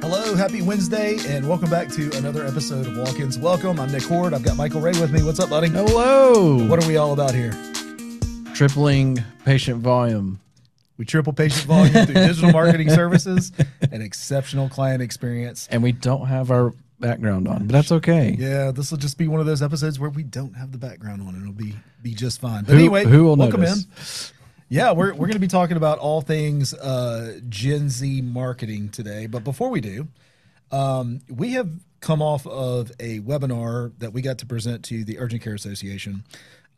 Hello, happy Wednesday, and welcome back to another episode of Walkins. Welcome. I'm Nick Horde. I've got Michael Ray with me. What's up, buddy? Hello. What are we all about here? Tripling patient volume. We triple patient volume through digital marketing services and exceptional client experience. And we don't have our background on, but that's okay. Yeah, this will just be one of those episodes where we don't have the background on. It'll be just fine. But anyway, who will welcome notice? In. Yeah, we're going to be talking about all things Gen Z marketing today. But before we do, we have come off of a webinar that we got to present to the Urgent Care Association.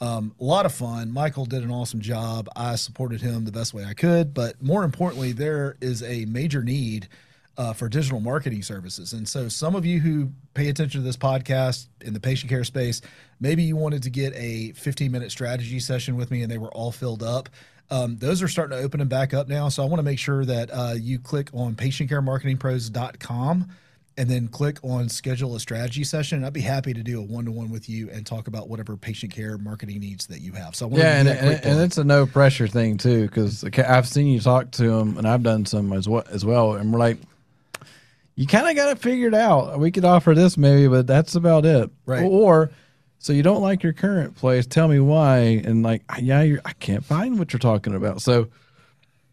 A lot of fun. Michael did an awesome job. I supported him the best way I could. But more importantly, there is a major need for digital marketing services. And so some of you who pay attention to this podcast in the patient care space, maybe you wanted to get a 15-minute strategy session with me and they were all filled up. Those are starting to open them back up now. So I want to make sure that you click on patientcaremarketingpros.com and then click on schedule a strategy session. And I'd be happy to do a one-to-one with you and talk about whatever patient care marketing needs that you have. So I want and it's a no pressure thing too, because I've seen you talk to them and I've done some as well. And we're like, you kind of got it figured out. We could offer this maybe, but that's about it. Right. Or, so you don't like your current place, tell me why. And like, yeah, I can't find what you're talking about. So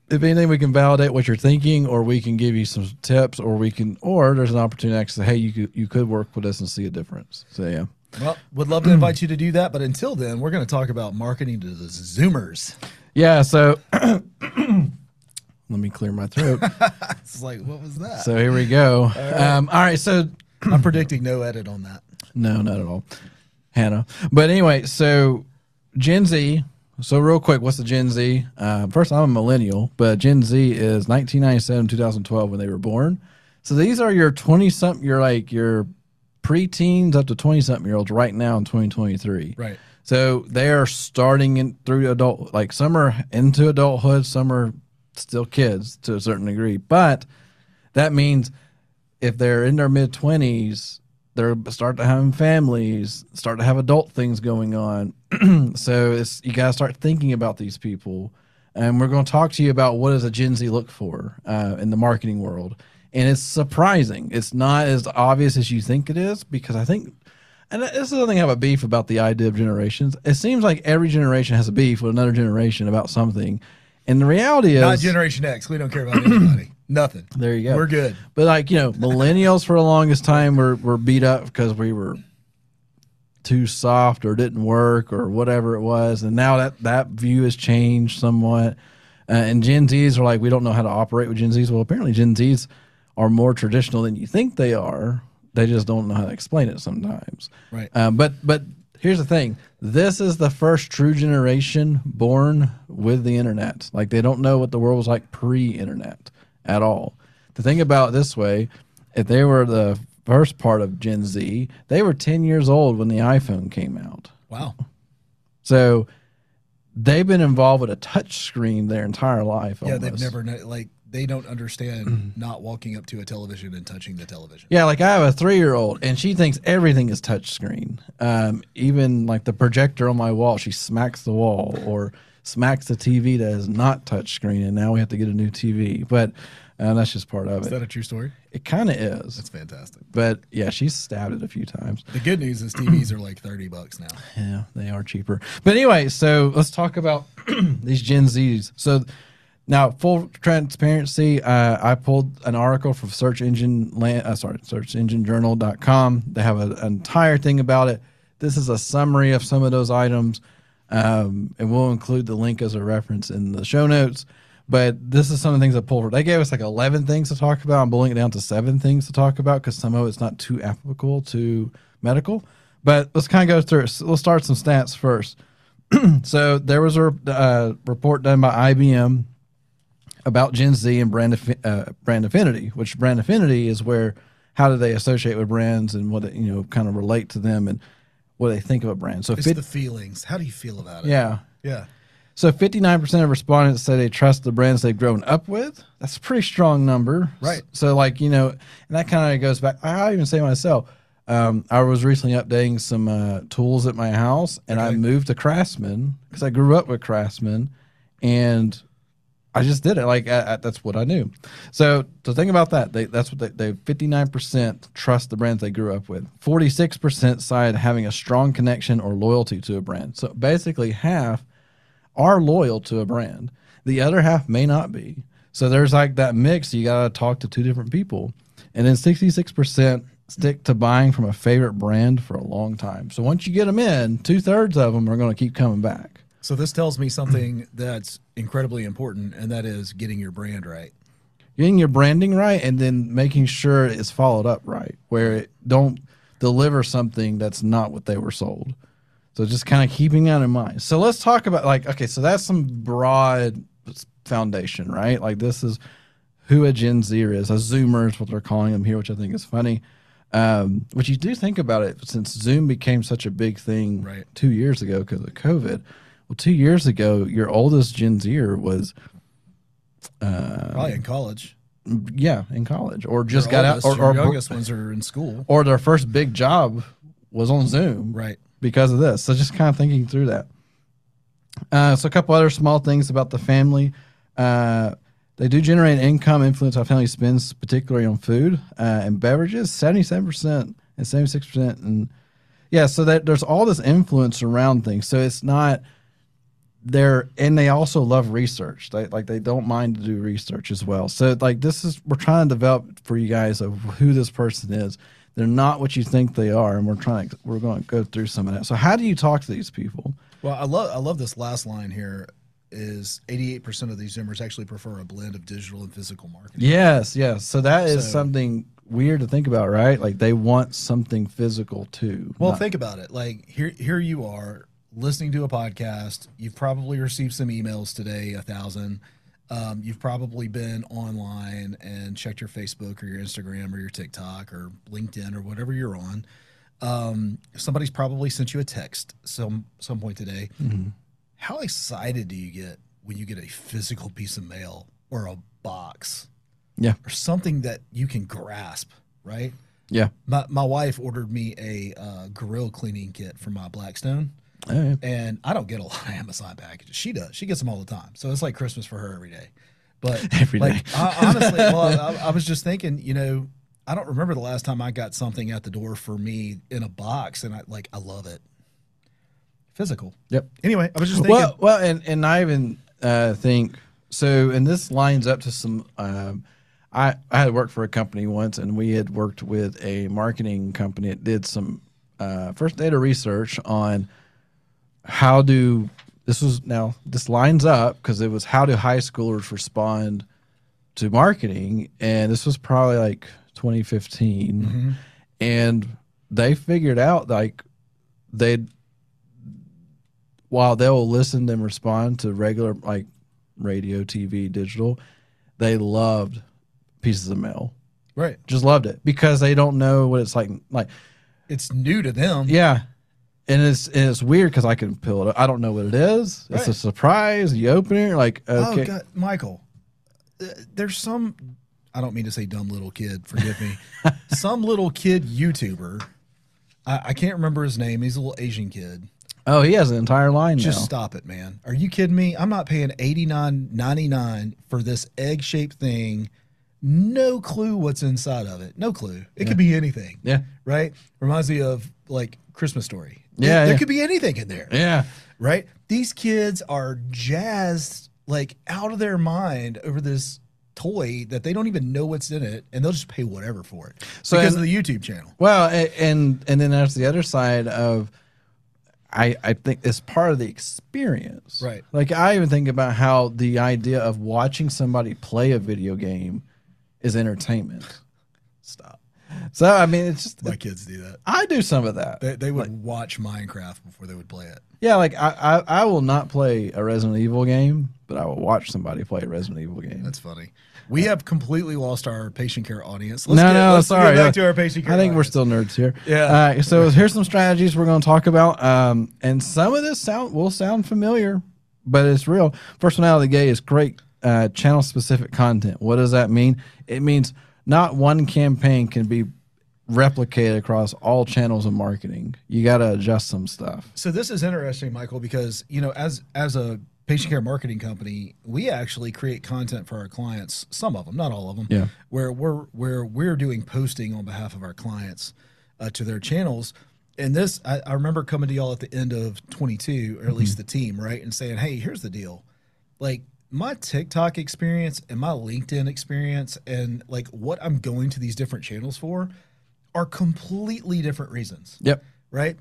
if anything, we can validate what you're thinking, or we can give you some tips, or we can, or there's an opportunity to say, hey, you could work with us and see a difference. So yeah. Well, would love to invite you to do that. But until then, we're going to talk about marketing to the Zoomers. Yeah. So let me clear my throat. It's like, what was that? So here we go. All right. So I'm predicting no edit on that. No, not at all. Hannah. But anyway, so Gen Z. So real quick, what's the Gen Z? First, I'm a millennial, but Gen Z is 1997, 2012 when they were born. So these are your 20-something, your pre-teens up to 20-something-year-olds right now in 2023. Right. So they are starting in through adult, like some are into adulthood, some are still kids to a certain degree. But that means if they're in their mid-20s, they're start to have families, start to have adult things going on. So you got to start thinking about these people. And we're going to talk to you about what does a Gen Z look for in the marketing world. And it's surprising. It's not as obvious as you think it is, because I think, and this is the thing I have a beef about the idea of generations. It seems like every generation has a beef with another generation about something. And the reality is, not Generation X. We don't care about anybody. Nothing. There you go. We're good. But like, millennials for the longest time were beat up because we were too soft or didn't work or whatever it was. And now that view has changed somewhat. And Gen Zs are like, we don't know how to operate with Gen Zs. Well, apparently Gen Zs are more traditional than you think they are. They just don't know how to explain it sometimes. Right. But here's the thing. This is the first true generation born with the internet. Like, they don't know what the world was like pre-internet at all. To think about it this way, if they were the first part of Gen Z, they were 10 years old when the iPhone came out. Wow. So they've been involved with a touch screen their entire life. Yeah, almost. They've never, they don't understand not walking up to a television and touching the television. Yeah, like I have a 3-year-old, and she thinks everything is touchscreen. Even like the projector on my wall, she smacks the wall or smacks the TV that is not touchscreen, and now we have to get a new TV. But that's just part of it. Is that a true story? It kind of is. That's fantastic. But yeah, she's stabbed it a few times. The good news is TVs are like $30 now. Yeah, they are cheaper. But anyway, so let's talk about these Gen Zs. So. Now, full transparency, I pulled an article from SearchEngineJournal.com. They have an entire thing about it. This is a summary of some of those items, and we'll include the link as a reference in the show notes. But this is some of the things I pulled. They gave us like 11 things to talk about. I'm boiling it down to 7 things to talk about because some of it's not too applicable to medical. But let's kind of go through it. So let's start some stats first. So there was a report done by IBM about Gen Z and brand affinity, which brand affinity is where, how do they associate with brands and what, kind of relate to them and what they think of a brand. So it's the feelings. How do you feel about it? Yeah. Yeah. So 59% of respondents say they trust the brands they've grown up with. That's a pretty strong number. Right. So like, and that kind of goes back. I'll even say myself, I was recently updating some tools at my house, and I moved to Craftsman because I grew up with Craftsman, and I just did it. Like, that's what I knew. So think about that. They 59% trust the brands they grew up with. 46% side having a strong connection or loyalty to a brand. So basically half are loyal to a brand. The other half may not be. So there's like that mix. You got to talk to two different people. And then 66% stick to buying from a favorite brand for a long time. So once you get them in, 2/3 of them are going to keep coming back. So this tells me something that's incredibly important, and that is getting your brand right. Getting your branding right, and then making sure it's followed up right, where it don't deliver something that's not what they were sold. So just kind of keeping that in mind. So let's talk about, like, okay, so that's some broad foundation, right? Like, this is who a Gen Zer is, a Zoomer is what they're calling them here, which I think is funny. Which you do think about it, since Zoom became such a big thing right 2 years ago because of COVID. Well, 2 years ago, your oldest Gen Zer was probably in college. Yeah, in college, or just got out. Or your youngest ones are in school, or their first big job was on Zoom, right? Because of this, so just kind of thinking through that. So a couple other small things about the family. They do generate income, influence how family spends, particularly on food and beverages. 77% and 76%, and yeah. So that there's all this influence around things. So it's not. And they also love research. They don't mind to do research as well. So like we're trying to develop for you guys of who this person is. They're not what you think they are, and we're going to go through some of that. So how do you talk to these people? Well, I love this last line here. Is 88% of these Zoomers actually prefer a blend of digital and physical marketing? Yes. So that is something weird to think about, right? Like they want something physical too. Well, think about it. Like here you are, listening to a podcast. You've probably received some emails today, 1,000. You've probably been online and checked your Facebook or your Instagram or your TikTok or LinkedIn or whatever you're on. Somebody's probably sent you a text some point today. Mm-hmm. How excited do you get when you get a physical piece of mail or a box? Yeah. Or something that you can grasp, right? Yeah. My wife ordered me a grill cleaning kit from my Blackstone. Oh, yeah. And I don't get a lot of Amazon packages. She does. She gets them all the time. So it's like Christmas for her every day. But every day. Honestly, well, I was just thinking, you know, I don't remember the last time I got something at the door for me in a box, and I love it. Physical. Yep. Anyway, I was just thinking. Well, and I even think so. And this lines up to some. I had worked for a company once, and we had worked with a marketing company that did some first data research on. This lines up because it was how do high schoolers respond to marketing, and this was probably like 2015, mm-hmm. And they figured out while they'll listen and respond to regular like radio, TV, digital, they loved pieces of mail, right? Just loved it because they don't know what it's like. Like it's new to them, yeah. And it's weird because I can peel it up. I don't know what it is. Right. It's a surprise. You open it, you're like, okay. Oh, God, Michael, there's some, I don't mean to say dumb little kid, forgive me, some little kid YouTuber. I can't remember his name. He's a little Asian kid. Oh, he has an entire line now. Just stop it, man. Are you kidding me? I'm not paying $89.99 for this egg-shaped thing. No clue what's inside of it. No clue. It could be anything. Yeah. Right? Reminds me of, like, Christmas Story. Yeah, there could be anything in there. Yeah. Right? These kids are jazzed, like, out of their mind over this toy that they don't even know what's in it, and they'll just pay whatever for it because of the YouTube channel. Well, and then there's the other side of, I think it's part of the experience. Right. Like, I even think about how the idea of watching somebody play a video game is entertainment. Stop. So I mean, it's just my kids do that. I do some of that. They would like, watch Minecraft before they would play it. Yeah, like I will not play a Resident Evil game, but I will watch somebody play a Resident Evil game. That's funny. We have completely lost our patient care audience. Let's get back to our patient care. I think audience. We're still nerds here. Yeah. So here's some strategies we're going to talk about, and some of this will sound familiar, but it's real. First one out of the gate is great channel specific content. What does that mean? It means not one campaign can be replicated across all channels of marketing. You got to adjust some stuff. So this is interesting, Michael, because, you know, as a patient care marketing company, we actually create content for our clients, some of them, not all of them, yeah, where we're doing posting on behalf of our clients to their channels. And this, I remember coming to y'all at the end of 22, or at least the team, right, and saying, hey, here's the deal. Like, my TikTok experience and my LinkedIn experience and, like, what I'm going to these different channels for are completely different reasons. Yep. Right?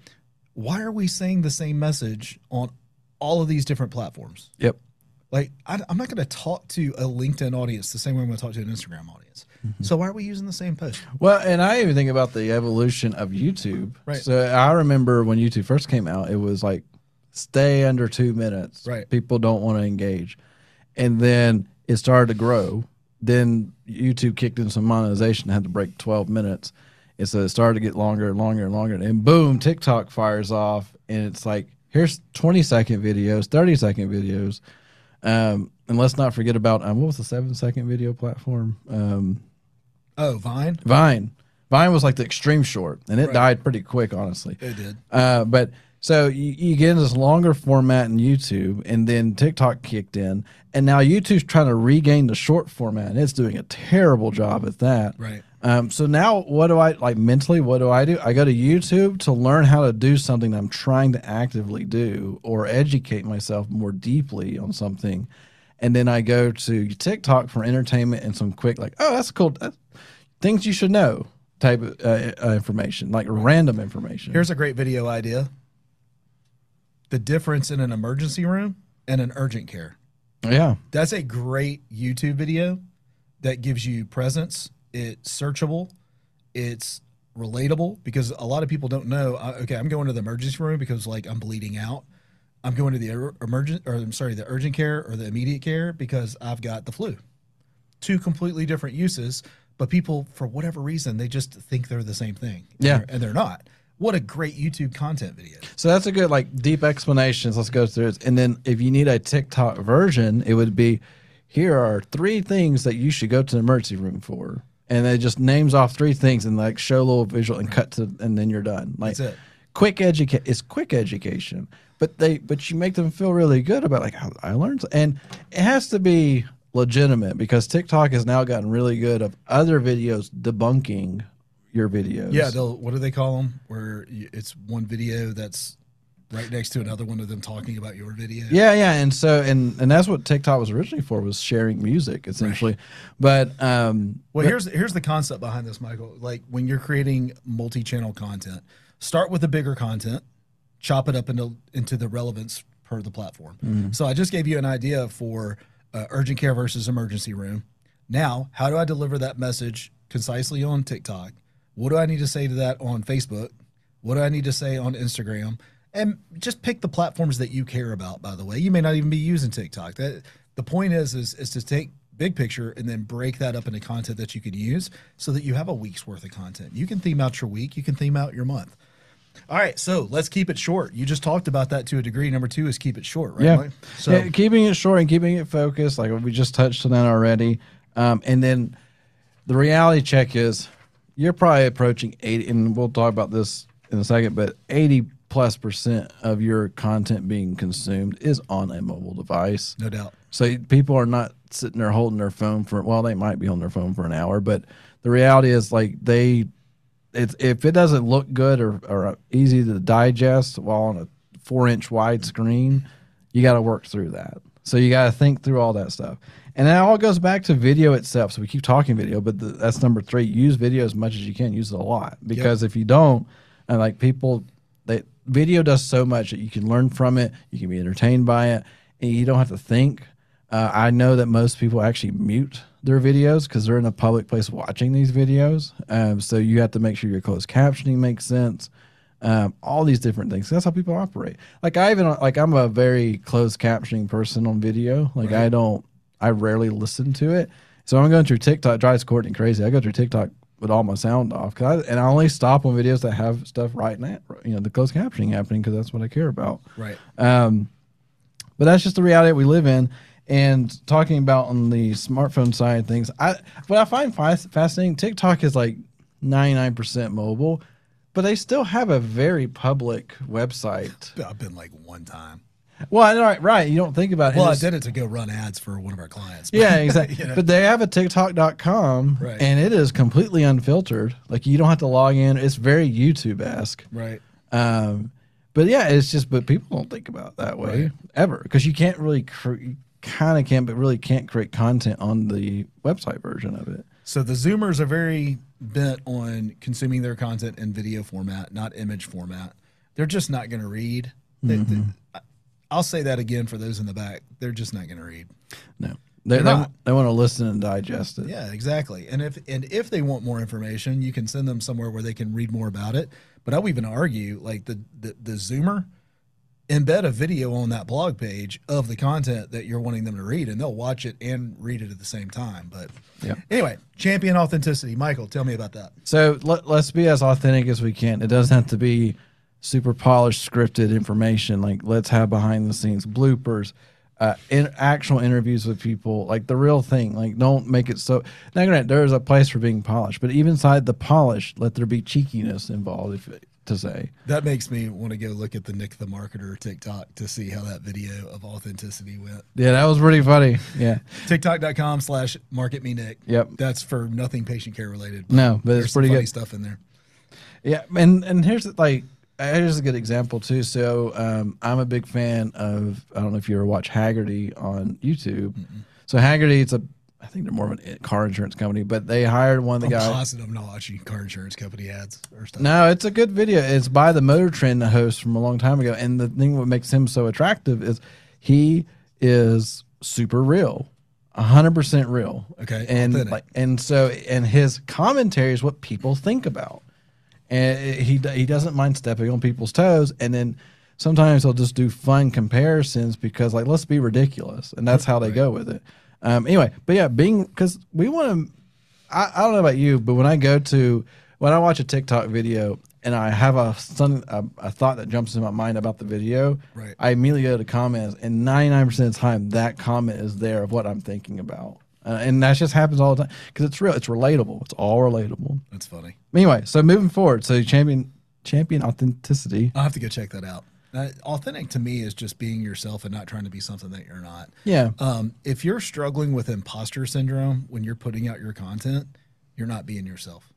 Why are we saying the same message on all of these different platforms? Yep. Like, I'm not going to talk to a LinkedIn audience the same way I'm going to talk to an Instagram audience. So why are we using the same post? Well, and I even think about the evolution of YouTube. Right. So I remember when YouTube first came out, it was like, stay under 2 minutes. Right. People don't want to engage. And then it started to grow. Then YouTube kicked in some monetization, had to break 12 minutes. And so it started to get longer and longer and longer. And boom, TikTok fires off. And it's like, here's 20-second videos, 30-second videos. And let's not forget about, what was the 7-second video platform? Oh, Vine? Vine. Vine was like the extreme short, and it died pretty quick, honestly. It did. But so you get in this longer format in YouTube, and then TikTok kicked in, and now YouTube's trying to regain the short format, and it's doing a terrible job at that. Right. So now what do I, like mentally, what do? I go to YouTube to learn how to do something that I'm trying to actively do or educate myself more deeply on something. And then I go to TikTok for entertainment and some quick, like, oh, that's cool. That's things you should know type of information, like random information. Here's a great video idea. The difference in an emergency room and an urgent care. Yeah. That's a great YouTube video that gives you presence. It's searchable. It's relatable because a lot of people don't know, okay, I'm going to the emergency room because, like, I'm bleeding out. I'm going to the the urgent care or the immediate care because I've got the flu. Two completely different uses, but people, for whatever reason, they just think they're the same thing. Yeah. And they're not. What a great YouTube content video. So that's a good, like, deep explanations. Let's go through it. And then if you need a TikTok version, it would be, here are 3 things that you should go to the emergency room for. And it just names off 3 things and, like, show a little visual and cut to, and then you're done. Like, that's it. It's quick education, but you make them feel really good about, like, I learned. And it has to be legitimate because TikTok has now gotten really good of other videos debunking your videos. Yeah, they'll, what do they call them? Where it's one video that's right next to another one of them talking about your video. Yeah, yeah, and so and that's what TikTok was originally for, was sharing music essentially. Right. But here's the concept behind this, Michael. Like, when you're creating multi-channel content, start with the bigger content, chop it up into the relevance per the platform. So I just gave you an idea for urgent care versus emergency room. Now, how do I deliver that message concisely on TikTok? What do I need to say to that on Facebook? What do I need to say on Instagram? And just pick the platforms that you care about, by the way. You may not even be using TikTok. The point is to take big picture and then break that up into content that you can use so that you have a week's worth of content. You can theme out your week. You can theme out your month. All right, so let's keep it short. You just talked about that to a degree. Number 2 is keep it short, right? Yeah, Mike? So yeah, keeping it short and keeping it focused, like we just touched on that already. And then the reality check is you're probably approaching 80, and we'll talk about this in a second, but 80%+ of your content being consumed is on a mobile device. No doubt. So people are not sitting there holding their phone for, well, they might be on their phone for an hour, but the reality is, like, if it doesn't look good or easy to digest while on a 4-inch wide screen, you got to work through that. So you got to think through all that stuff. And that all goes back to video itself. So we keep talking video, but that's number 3. Use video as much as you can. Use it a lot. Because if you don't, and like people, video does so much that you can learn from it. You can be entertained by it. And you don't have to think. I know that most people actually mute their videos because they're in a public place watching these videos. So you have to make sure your closed captioning makes sense. All these different things. That's how people operate. Like I'm a very closed captioning person on video. Like right. I rarely listen to it. So I'm going through TikTok. It drives Courtney crazy. I go through TikTok with all my sound off, and I only stop on videos that have stuff right now, you know, the closed captioning happening, because that's what I care about. Right. But that's just the reality that we live in. And talking about on the smartphone side of things, what I find fascinating, TikTok is like 99% mobile, but they still have a very public website. I've been like one time. Well, right. You don't think about it. Well, I did it to go run ads for one of our clients. But, yeah, exactly. You know. But they have a TikTok.com, right, and it is completely unfiltered. Like, you don't have to log in. It's very YouTube-esque. Right. But, yeah, it's just – but people don't think about it that way ever, because you can't really can't create content on the website version of it. So the Zoomers are very bent on consuming their content in video format, not image format. They're just not going to read. I'll say that again for those in the back. They're just not going to read. No, they want to listen and digest it. Yeah, exactly. And if they want more information, you can send them somewhere where they can read more about it. But I would even argue, like, the Zoomer, embed a video on that blog page of the content that you're wanting them to read, and they'll watch it and read it at the same time. But anyway, champion authenticity. Michael, tell me about that. So let's be as authentic as we can. It doesn't have to be super polished, scripted information. Like, let's have behind the scenes bloopers, actual interviews with people, like the real thing. Like, don't make it so. Now, granted, there's a place for being polished, but even inside the polish, let there be cheekiness involved. That makes me want to go look at the Nick the Marketer TikTok to see how that video of authenticity went. Yeah, that was pretty funny. Yeah, TikTok.com/marketmenick. Yep, that's for nothing patient care related. But no, but it's pretty good stuff in there. Yeah, and here's the, like. Here's a good example, too. So I'm a big fan of, I don't know if you ever watch Haggerty on YouTube. So Haggerty, I think they're more of a car insurance company, but they hired one of the guys. I'm positive I'm not watching car insurance company ads or stuff. No, it's a good video. It's by the Motor Trend host from a long time ago. And the thing what makes him so attractive is he is super real, 100% real. Okay. And, like, and his commentary is what people think about. And he doesn't mind stepping on people's toes, and then sometimes they'll just do fun comparisons because, like, let's be ridiculous, and that's how they go with it. Anyway, but yeah, because we want to. I don't know about you, but when I watch a TikTok video and I have a thought that jumps in my mind about the video, I immediately go to comments, and 99% of the time that comment is there of what I'm thinking about. And that just happens all the time because it's real. It's relatable. It's all relatable. That's funny. Anyway, so moving forward, so champion authenticity. I'll have to go check that out. Authentic to me is just being yourself and not trying to be something that you're not. Yeah. If you're struggling with imposter syndrome when you're putting out your content, you're not being yourself.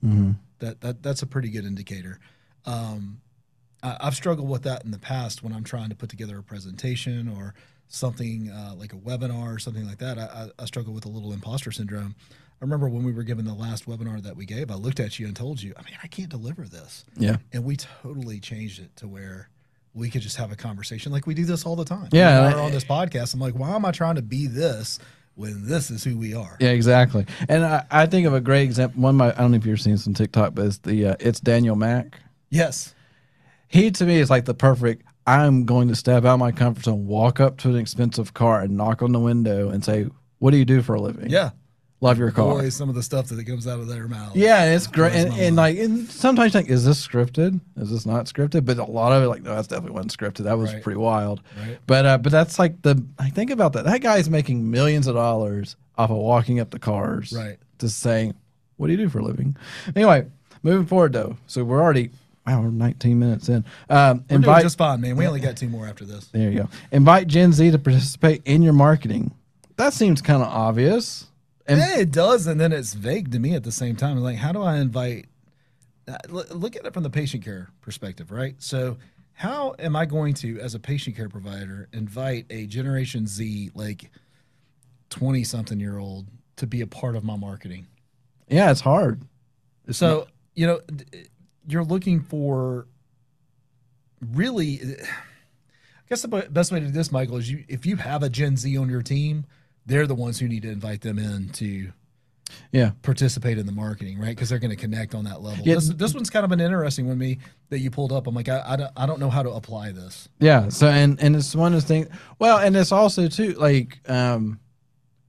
That's a pretty good indicator. I've struggled with that in the past when I'm trying to put together a presentation or something like a webinar or something like that. I struggle with a little imposter syndrome. I remember when we were given the last webinar that we gave, I looked at you and told you, I mean, I can't deliver this. Yeah. And we totally changed it to where we could just have a conversation like we do this all the time. Yeah. When we're on this podcast, I'm like, why am I trying to be this when this is who we are? Yeah, exactly. And I think of a great example. I don't know if you've seen some TikTok, but it's Daniel Mack. Yes. He, to me, is like the perfect, I'm going to step out of my comfort zone, walk up to an expensive car and knock on the window and say, what do you do for a living? Yeah. Love your car. Boy, some of the stuff that comes out of their mouth. Yeah, it's great. And sometimes you think, is this scripted? Is this not scripted? But a lot of it, like, no, that's definitely wasn't scripted. That was pretty wild. Right. But that's like I think about that. That guy's making millions of dollars off of walking up to cars. Right. Just saying, what do you do for a living? Anyway, moving forward, though. So we're already... Wow, we're 19 minutes in. We're doing just fine, man. We only got 2 more after this. There you go. Invite Gen Z to participate in your marketing. That seems kind of obvious. And yeah, it does, and then it's vague to me at the same time. Like, how do I invite? Look at it from the patient care perspective, right? So how am I going to, as a patient care provider, invite a Generation Z, like 20-something-year-old to be a part of my marketing? Yeah, it's hard. So, you know... You're looking for really, I guess the best way to do this, Michael, is if you have a Gen Z on your team, they're the ones who need to invite them in to participate in the marketing, right? Because they're going to connect on that level. Yeah. This one's kind of an interesting one to me that you pulled up. I'm like, I don't know how to apply this. Yeah. So, and it's one of the things, well, and it's also too, like,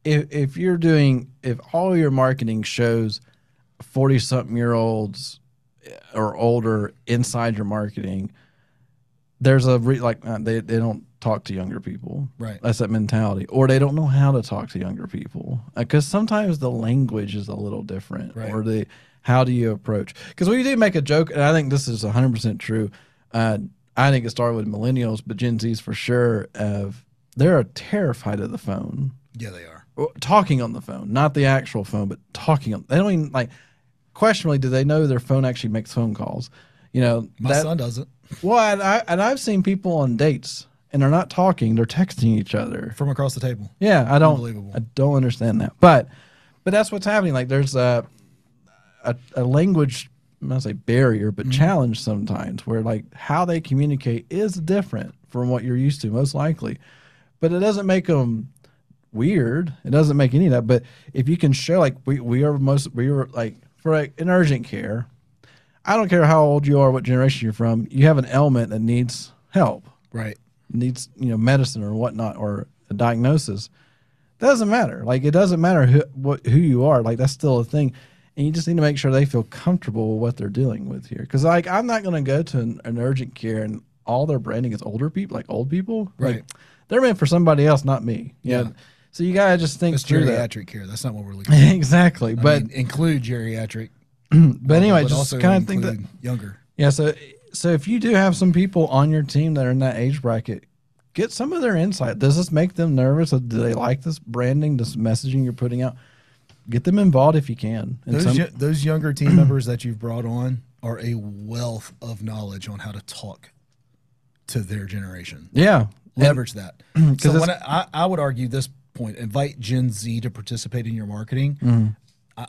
if all your marketing shows 40-something-year-olds or older inside your marketing, there's a they don't talk to younger people, right? That's that mentality, or they don't know how to talk to younger people because sometimes the language is a little different, right? Or how do you approach? Because we do make a joke, and I think this is 100% true. I think it started with millennials, but Gen Z's for sure. They're terrified of the phone. Yeah, they are. Talking on the phone, not the actual phone, but talking on. They don't even like. Questionably, do they know their phone actually makes phone calls? You know, my son doesn't. Well, and I've seen people on dates and they're not talking; they're texting each other from across the table. Yeah, I don't understand that, but that's what's happening. Like, there's a language, I'm not say barrier, but challenge sometimes where like how they communicate is different from what you're used to, most likely. But it doesn't make them weird. It doesn't make any of that. But if you can show, like we were like for like in urgent care, I don't care how old you are, what generation you're from, you have an ailment that needs help. Right. Needs, you know, medicine or whatnot or a diagnosis. Doesn't matter. Like, it doesn't matter who you are. Like, that's still a thing. And you just need to make sure they feel comfortable with what they're dealing with here. Because, like, I'm not going to go to an urgent care and all their branding is older people, like old people. Right. Like, they're meant for somebody else, not me. Yeah. Know? So you got to just think through that. Geriatric care. That's not what we're looking at. Exactly. I mean, include geriatric. But anyway, but just kind of think that younger. Yeah. So if you do have some people on your team that are in that age bracket, get some of their insight. Does this make them nervous? Or do they like this branding, this messaging you're putting out? Get them involved if you can. And those younger team members that you've brought on are a wealth of knowledge on how to talk to their generation. Yeah. Leverage that. So when I would argue this point, invite Gen Z to participate in your marketing.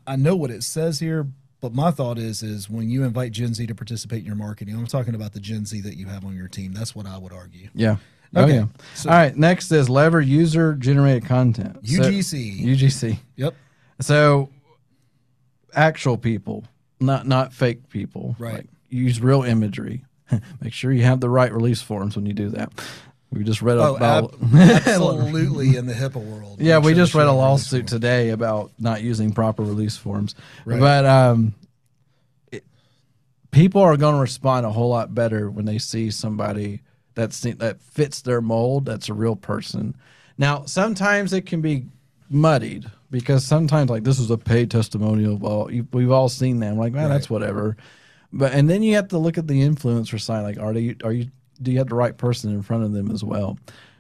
I know what it says here, but my thought is when you invite Gen Z to participate in your marketing, I'm talking about the Gen Z that you have on your team. That's what I would argue. Yeah. Okay. Oh, yeah. So, all right. Next is lever user-generated content. UGC. So, UGC. Yep. So actual people, not fake people. Right. Like, use real imagery. Make sure you have the right release forms when you do that. We just read about absolutely in the HIPAA world. Yeah, we just read a lawsuit today about not using proper release forms. Right. But people are going to respond a whole lot better when they see somebody that fits their mold, that's a real person. Now, sometimes it can be muddied because sometimes, like, this is a paid testimonial. Well, we've all seen them. Like, man, that's whatever. But and then you have to look at the influencer side. Like, do you have the right person in front of them as well?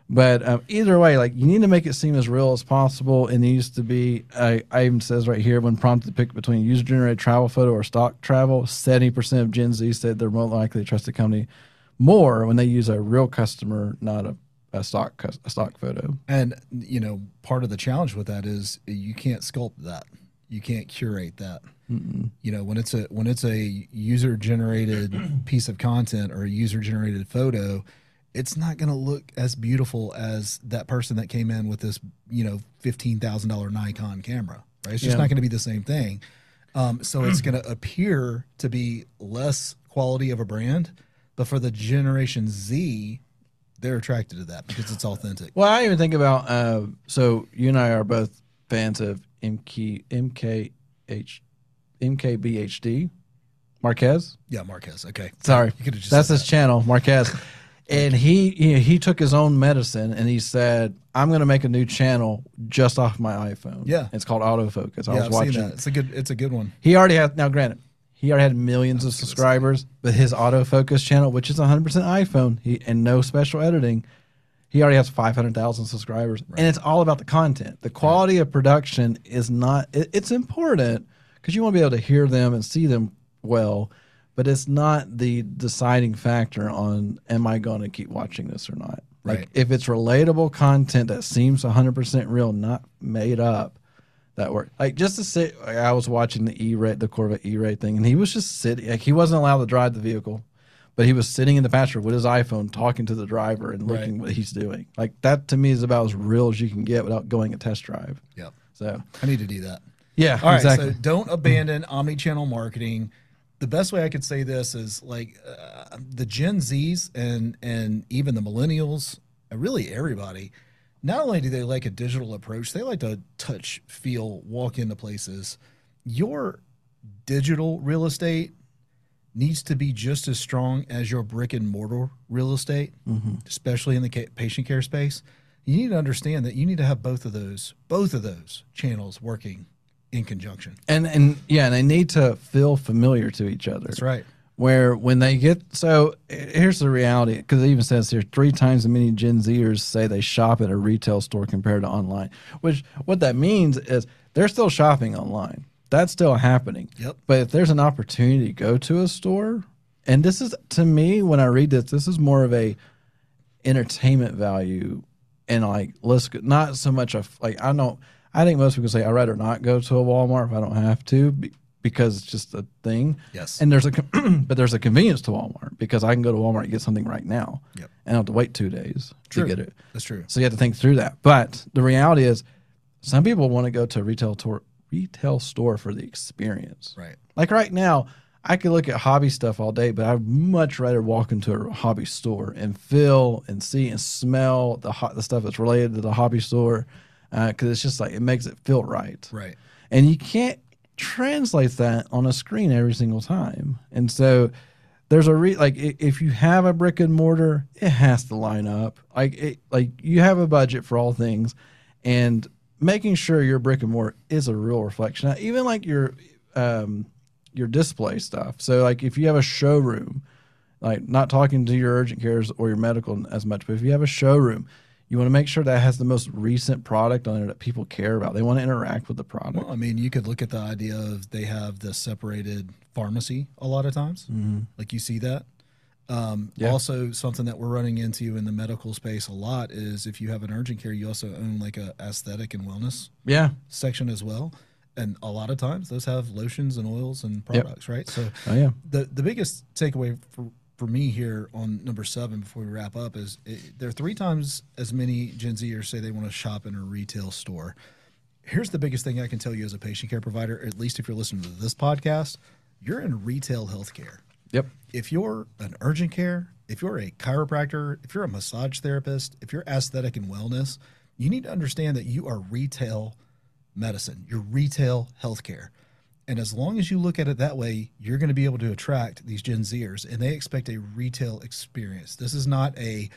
But either way, like, you need to make it seem as real as possible. And it used to be, I even says right here, when prompted to pick between user-generated travel photo or stock travel, 70% of Gen Z said they're more likely to trust the company more when they use a real customer, not a stock photo. And, you know, part of the challenge with that is you can't sculpt that. You can't curate that. You know, when it's a user-generated piece of content or a user-generated photo, it's not going to look as beautiful as that person that came in with this, you know, $15,000 Nikon camera, right? It's just not going to be the same thing. So it's going to appear to be less quality of a brand, but for the Generation Z, they're attracted to that because it's authentic. Well, I even think about, so you and I are both fans of MKBHD, Marquez. Yeah, Marquez. Okay, sorry, that's his channel, Marquez. And he took his own medicine and he said, "I'm going to make a new channel just off my iPhone." Yeah, it's called Autofocus. I was watching that. It's a good one. He already had. Now, granted, he already had millions of subscribers, but his Autofocus channel, which is 100% iPhone, and no special editing, he already has 500,000 subscribers, and it's all about the content. The quality of production is not. It's important, because you want to be able to hear them and see them well, but it's not the deciding factor on, am I going to keep watching this or not? Like, if it's relatable content that seems 100% real, not made up, that works. Like, just to sit, like, I was watching the Corvette E-Ray thing, and he was just sitting, like, he wasn't allowed to drive the vehicle, but he was sitting in the pasture with his iPhone talking to the driver and looking what he's doing. Like, that to me is about as real as you can get without going a test drive. Yeah. So I need to do that. Yeah, all right, exactly. So don't abandon omnichannel marketing. The best way I could say this is, like, the Gen Zs and even the millennials, really everybody, not only do they like a digital approach, they like to touch, feel, walk into places. Your digital real estate needs to be just as strong as your brick and mortar real estate, especially in the patient care space. You need to understand that you need to have both of those channels working in conjunction, and they need to feel familiar to each other. That's right. where when they get, so here's the reality, because it even says here 3 times as many Gen Zers say they shop at a retail store compared to online, which what that means is they're still shopping online. That's still happening. Yep. But if there's an opportunity to go to a store, and this is, to me, when I read this, this is more of a entertainment value, and like, let's go, not so much of like, I think most people say I'd rather not go to a Walmart if I don't have to, because it's just a thing. Yes. And there's a, but there's a convenience to Walmart, because I can go to Walmart and get something right now. Yep. And I don't have to wait 2 days to get it. That's true. So you have to think through that. But the reality is, some people want to go to a retail store for the experience. Right. Like right now, I could look at hobby stuff all day, but I'd much rather walk into a hobby store and feel and see and smell the stuff that's related to the hobby store, because it's just like, it makes it feel right. Right. And you can't translate that on a screen every single time. And so there's a like, if you have a brick and mortar, it has to line up. Like you have a budget for all things, and making sure your brick and mortar is a real reflection. Now, even like your display stuff. So like if you have a showroom, like not talking to your urgent cares or your medical as much, but if you have a showroom, you want to make sure that has the most recent product on it that people care about. They want to interact with the product. Well, I mean, you could look at the idea of they have the separated pharmacy a lot of times. Mm-hmm. Like you see that. Yeah. Also, something that we're running into in the medical space a lot is if you have an urgent care, you also own like a aesthetic and wellness section as well. And a lot of times those have lotions and oils and products, right? So the biggest takeaway for me here on number 7 before we wrap up is there are 3 times as many Gen Zers say they want to shop in a retail store. Here's the biggest thing I can tell you as a patient care provider, at least if you're listening to this podcast, you're in retail healthcare. Yep. If you're an urgent care, if you're a chiropractor, if you're a massage therapist, if you're aesthetic and wellness, you need to understand that you are retail medicine, you're retail healthcare. And as long as you look at it that way, you're going to be able to attract these Gen Zers, and they expect a retail experience. This is not a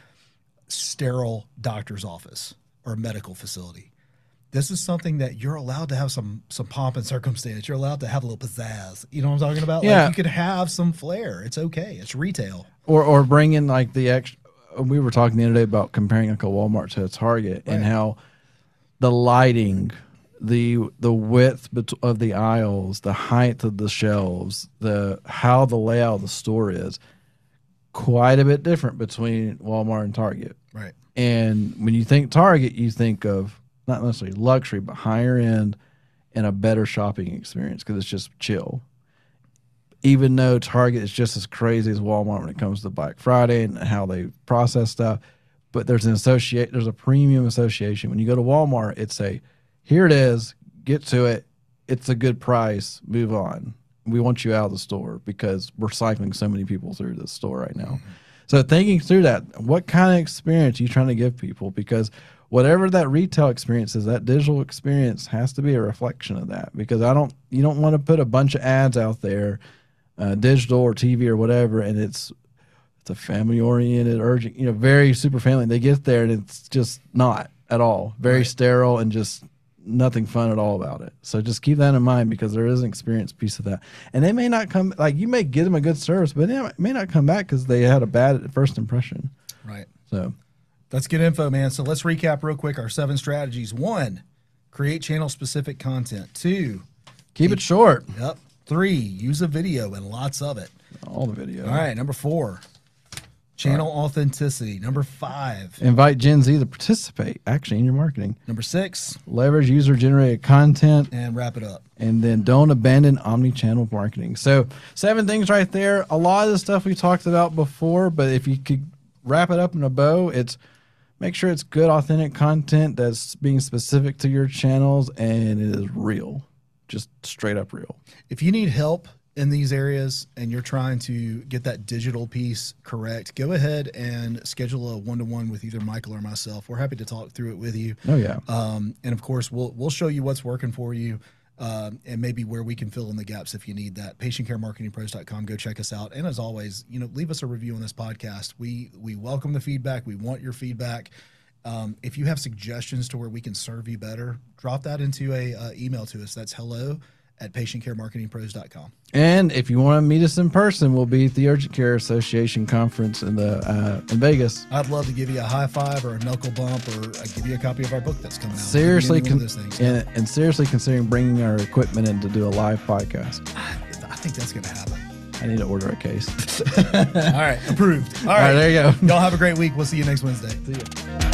sterile doctor's office or medical facility. This is something that you're allowed to have some pomp and circumstance. You're allowed to have a little pizzazz. You know what I'm talking about? Yeah. Like you could have some flair. It's okay. It's retail. Or bring in like the extra. We were talking the other day about comparing like a Walmart to a Target, right, and how the lighting, the width of the aisles, the height of the shelves, how the layout of the store is quite a bit different between Walmart and Target. Right. And when you think Target, you think of not necessarily luxury, but higher end and a better shopping experience because it's just chill. Even though Target is just as crazy as Walmart when it comes to Black Friday and how they process stuff, but there's a premium association. When you go to Walmart, it's a, here it is, get to it, it's a good price, move on. We want you out of the store because we're cycling so many people through this store right now. Mm-hmm. So thinking through that, what kind of experience are you trying to give people? Because whatever that retail experience is, that digital experience has to be a reflection of that, because you don't want to put a bunch of ads out there, digital or TV or whatever, and it's a family-oriented, urgent, very super family. They get there and it's just not at all, very sterile and just nothing fun at all about it. So just keep that in mind, because there is an experience piece of that. And they may not come, like you may give them a good service, but they may not come back because they had a bad first impression. Right. So that's good info, man. So let's recap real quick our 7 strategies. 1, create channel-specific content. 2, keep it short. Yep. 3, use a video and lots of it. All the video. All right. Number 4, channel authenticity. Number 5, invite Gen Z to participate actually in your marketing. Number 6, leverage user-generated content. And wrap it up. And then don't abandon omni-channel marketing. So 7 things right there. A lot of the stuff we talked about before, but if you could wrap it up in a bow, it's make sure it's good, authentic content that's being specific to your channels, and it is real, just straight up real. If you need help in these areas and you're trying to get that digital piece correct, go ahead and schedule a one-to-one with either Michael or myself. We're happy to talk through it with you. Oh, yeah. And, of course, we'll show you what's working for you, and maybe where we can fill in the gaps if you need that. patientcaremarketingpros.com. Go check us out. And as always, leave us a review on this podcast. We welcome the feedback. We want your feedback. If you have suggestions to where we can serve you better, drop that into a email to us. That's hello at patientcaremarketingpros.com. And if you want to meet us in person, we'll be at the Urgent Care Association conference in Vegas. I'd love to give you a high five or a knuckle bump, or give you a copy of our book that's coming out. Seriously, and seriously considering bringing our equipment in to do a live podcast. I think that's going to happen. I need to order a case. All right. Approved. All right. There you go. Y'all have a great week. We'll see you next Wednesday. See you.